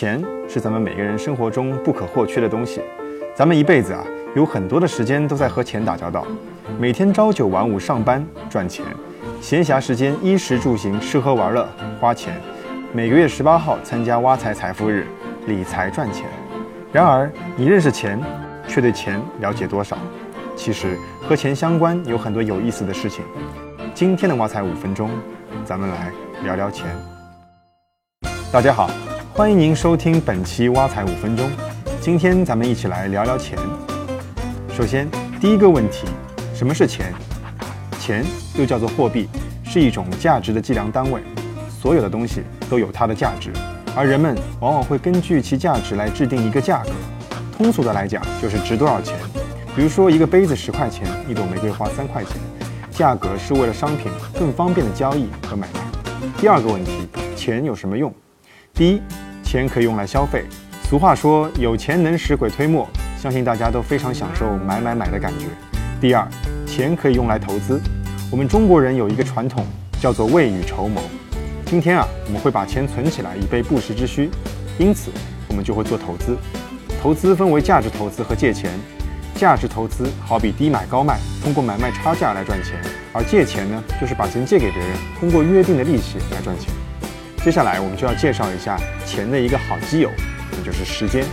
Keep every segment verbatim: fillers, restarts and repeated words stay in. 钱是咱们每个人生活中不可或缺的东西。咱们一辈子啊，有很多的时间都在和钱打交道，每天朝九晚五上班赚钱，闲暇时间衣食住行吃喝玩乐花钱，每个月十八号参加挖财财富日理财赚钱。然而你认识钱，却对钱了解多少？其实和钱相关有很多有意思的事情。今天的挖财五分钟，咱们来聊聊钱。大家好，欢迎您收听本期挖财五分钟。今天咱们一起来聊聊钱。首先，第一个问题，什么是钱？钱又叫做货币，是一种价值的计量单位。所有的东西都有它的价值，而人们往往会根据其价值来制定一个价格。通俗的来讲，就是值多少钱。比如说，一个杯子十块钱，一朵玫瑰花三块钱。价格是为了商品更方便的交易和买卖。第二个问题，钱有什么用？第一，钱可以用来消费。俗话说，有钱能使鬼推磨，相信大家都非常享受买买买的感觉。第二，钱可以用来投资。我们中国人有一个传统，叫做未雨绸缪。今天啊，我们会把钱存起来以备不时之需，因此我们就会做投资。投资分为价值投资和借钱。价值投资好比低买高卖，通过买卖差价来赚钱；而借钱呢，就是把钱借给别人，通过约定的利息来赚钱。接下来我们就要介绍一下钱的一个好基友，也就是时间。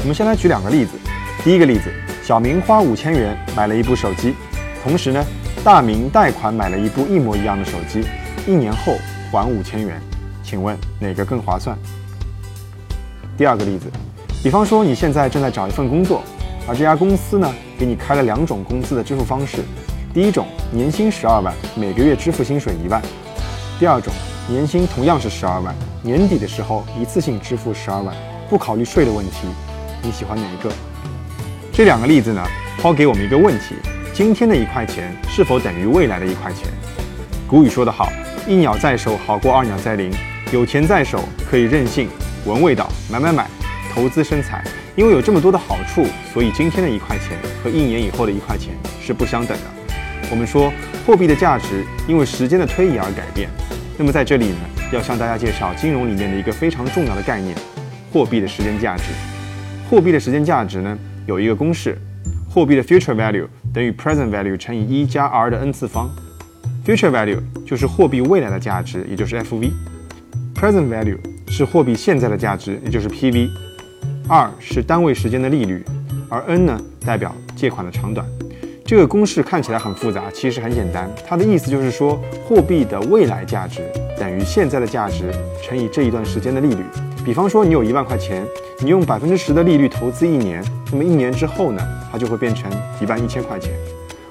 我们先来举两个例子。第一个例子，小明花五千元买了一部手机，同时呢，大明贷款买了一部一模一样的手机，一年后还五千元，请问哪个更划算？第二个例子，比方说你现在正在找一份工作，而这家公司呢，给你开了两种工资的支付方式，第一种年薪十二万，每个月支付薪水一万；第二种年薪同样是十二万，年底的时候一次性支付十二万，不考虑税的问题。你喜欢哪一个？这两个例子呢，抛给我们一个问题：今天的一块钱是否等于未来的一块钱？古语说得好，一鸟在手好过二鸟在林。有钱在手可以任性，闻味道买买买，投资生财。因为有这么多的好处，所以今天的一块钱和一年以后的一块钱是不相等的。我们说货币的价值因为时间的推移而改变。那么在这里呢，要向大家介绍金融里面的一个非常重要的概念，货币的时间价值。货币的时间价值呢，有一个公式，货币的 future value 等于 present value 乘以一加 r 的 n 次方。future value 就是货币未来的价值，也就是 F V。present value 是货币现在的价值，也就是 P V。二是单位时间的利率，而 n 呢，代表借款的长短。这个公式看起来很复杂，其实很简单。它的意思就是说，货币的未来价值等于现在的价值乘以这一段时间的利率。比方说，你有一万块钱，你用百分之十的利率投资一年，那么一年之后呢，它就会变成一万一千块钱。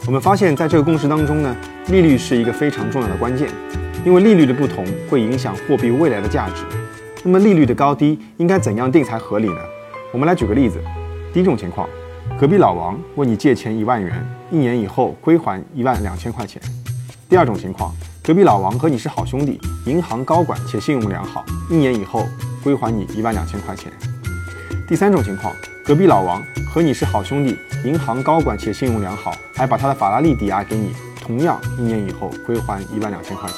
我们发现，在这个公式当中呢，利率是一个非常重要的关键，因为利率的不同会影响货币未来的价值。那么利率的高低应该怎样定才合理呢？我们来举个例子。第一种情况，隔壁老王问你借钱一万元，一年以后归还一万两千块钱。第二种情况，隔壁老王和你是好兄弟，银行高管且信用良好，一年以后归还你一万两千块钱。第三种情况，隔壁老王和你是好兄弟，银行高管且信用良好，还把他的法拉利抵押给你，同样一年以后归还一万两千块钱。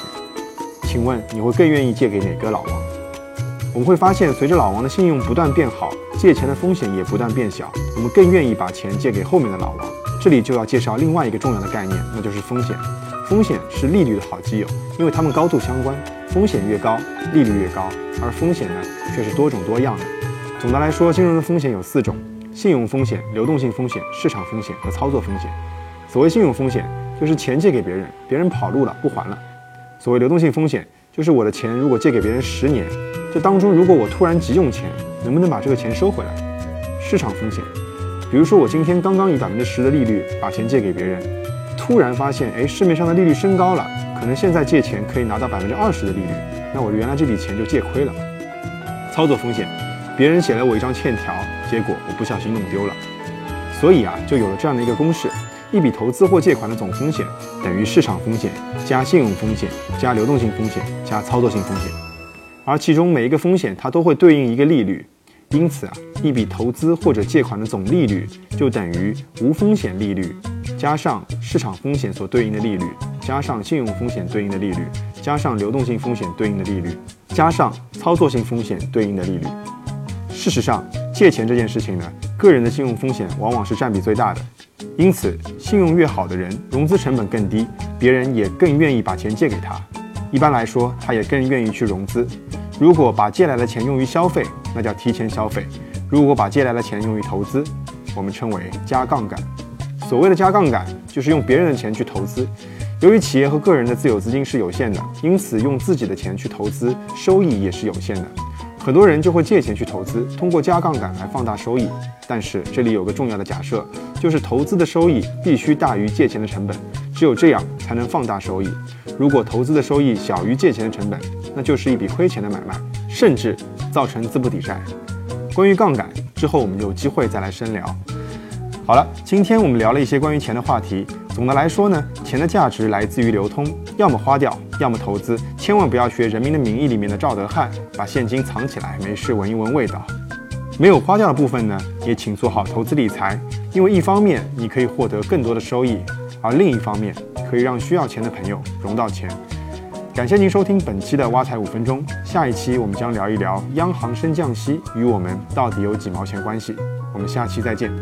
请问你会更愿意借给哪个老王？我们会发现，随着老王的信用不断变好，借钱的风险也不断变小，我们更愿意把钱借给后面的老王。这里就要介绍另外一个重要的概念，那就是风险。风险是利率的好基友，因为它们高度相关，风险越高，利率越高。而风险呢，却是多种多样的。总的来说，金融的风险有四种：信用风险、流动性风险、市场风险和操作风险。所谓信用风险，就是钱借给别人，别人跑路了不还了；所谓流动性风险，就是我的钱如果借给别人十年，这当中如果我突然急用钱，能不能把这个钱收回来？市场风险，比如说我今天刚刚以百分之十的利率把钱借给别人，突然发现，哎，市面上的利率升高了，可能现在借钱可以拿到百分之二十的利率，那我原来这笔钱就借亏了。操作风险，别人写了我一张欠条，结果我不小心弄丢了。所以啊，就有了这样的一个公式：一笔投资或借款的总风险等于市场风险加信用风险加流动性风险加操作性风险。而其中每一个风险它都会对应一个利率，因此啊，一笔投资或者借款的总利率就等于无风险利率加上市场风险所对应的利率加上信用风险对应的利率加上流动性风险对应的利率加上操作性风险对应的利率。事实上，借钱这件事情呢，个人的信用风险往往是占比最大的，因此信用越好的人，融资成本更低，别人也更愿意把钱借给他。一般来说，他也更愿意去融资。如果把借来的钱用于消费，那叫提前消费；如果把借来的钱用于投资，我们称为加杠杆。所谓的加杠杆，就是用别人的钱去投资。由于企业和个人的自有资金是有限的，因此用自己的钱去投资，收益也是有限的。很多人就会借钱去投资，通过加杠杆来放大收益。但是这里有个重要的假设，就是投资的收益必须大于借钱的成本，只有这样才能放大收益。如果投资的收益小于借钱的成本，那就是一笔亏钱的买卖，甚至造成资不抵债。关于杠杆，之后我们有机会再来深聊。好了，今天我们聊了一些关于钱的话题。总的来说呢，钱的价值来自于流通，要么花掉，要么投资。千万不要学《人民的名义》里面的赵德汉，把现金藏起来，没事闻一闻味道。没有花掉的部分呢，也请做好投资理财，因为一方面你可以获得更多的收益，而另一方面可以让需要钱的朋友融到钱。感谢您收听本期的挖财五分钟，下一期我们将聊一聊央行升降息与我们到底有几毛钱关系。我们下期再见。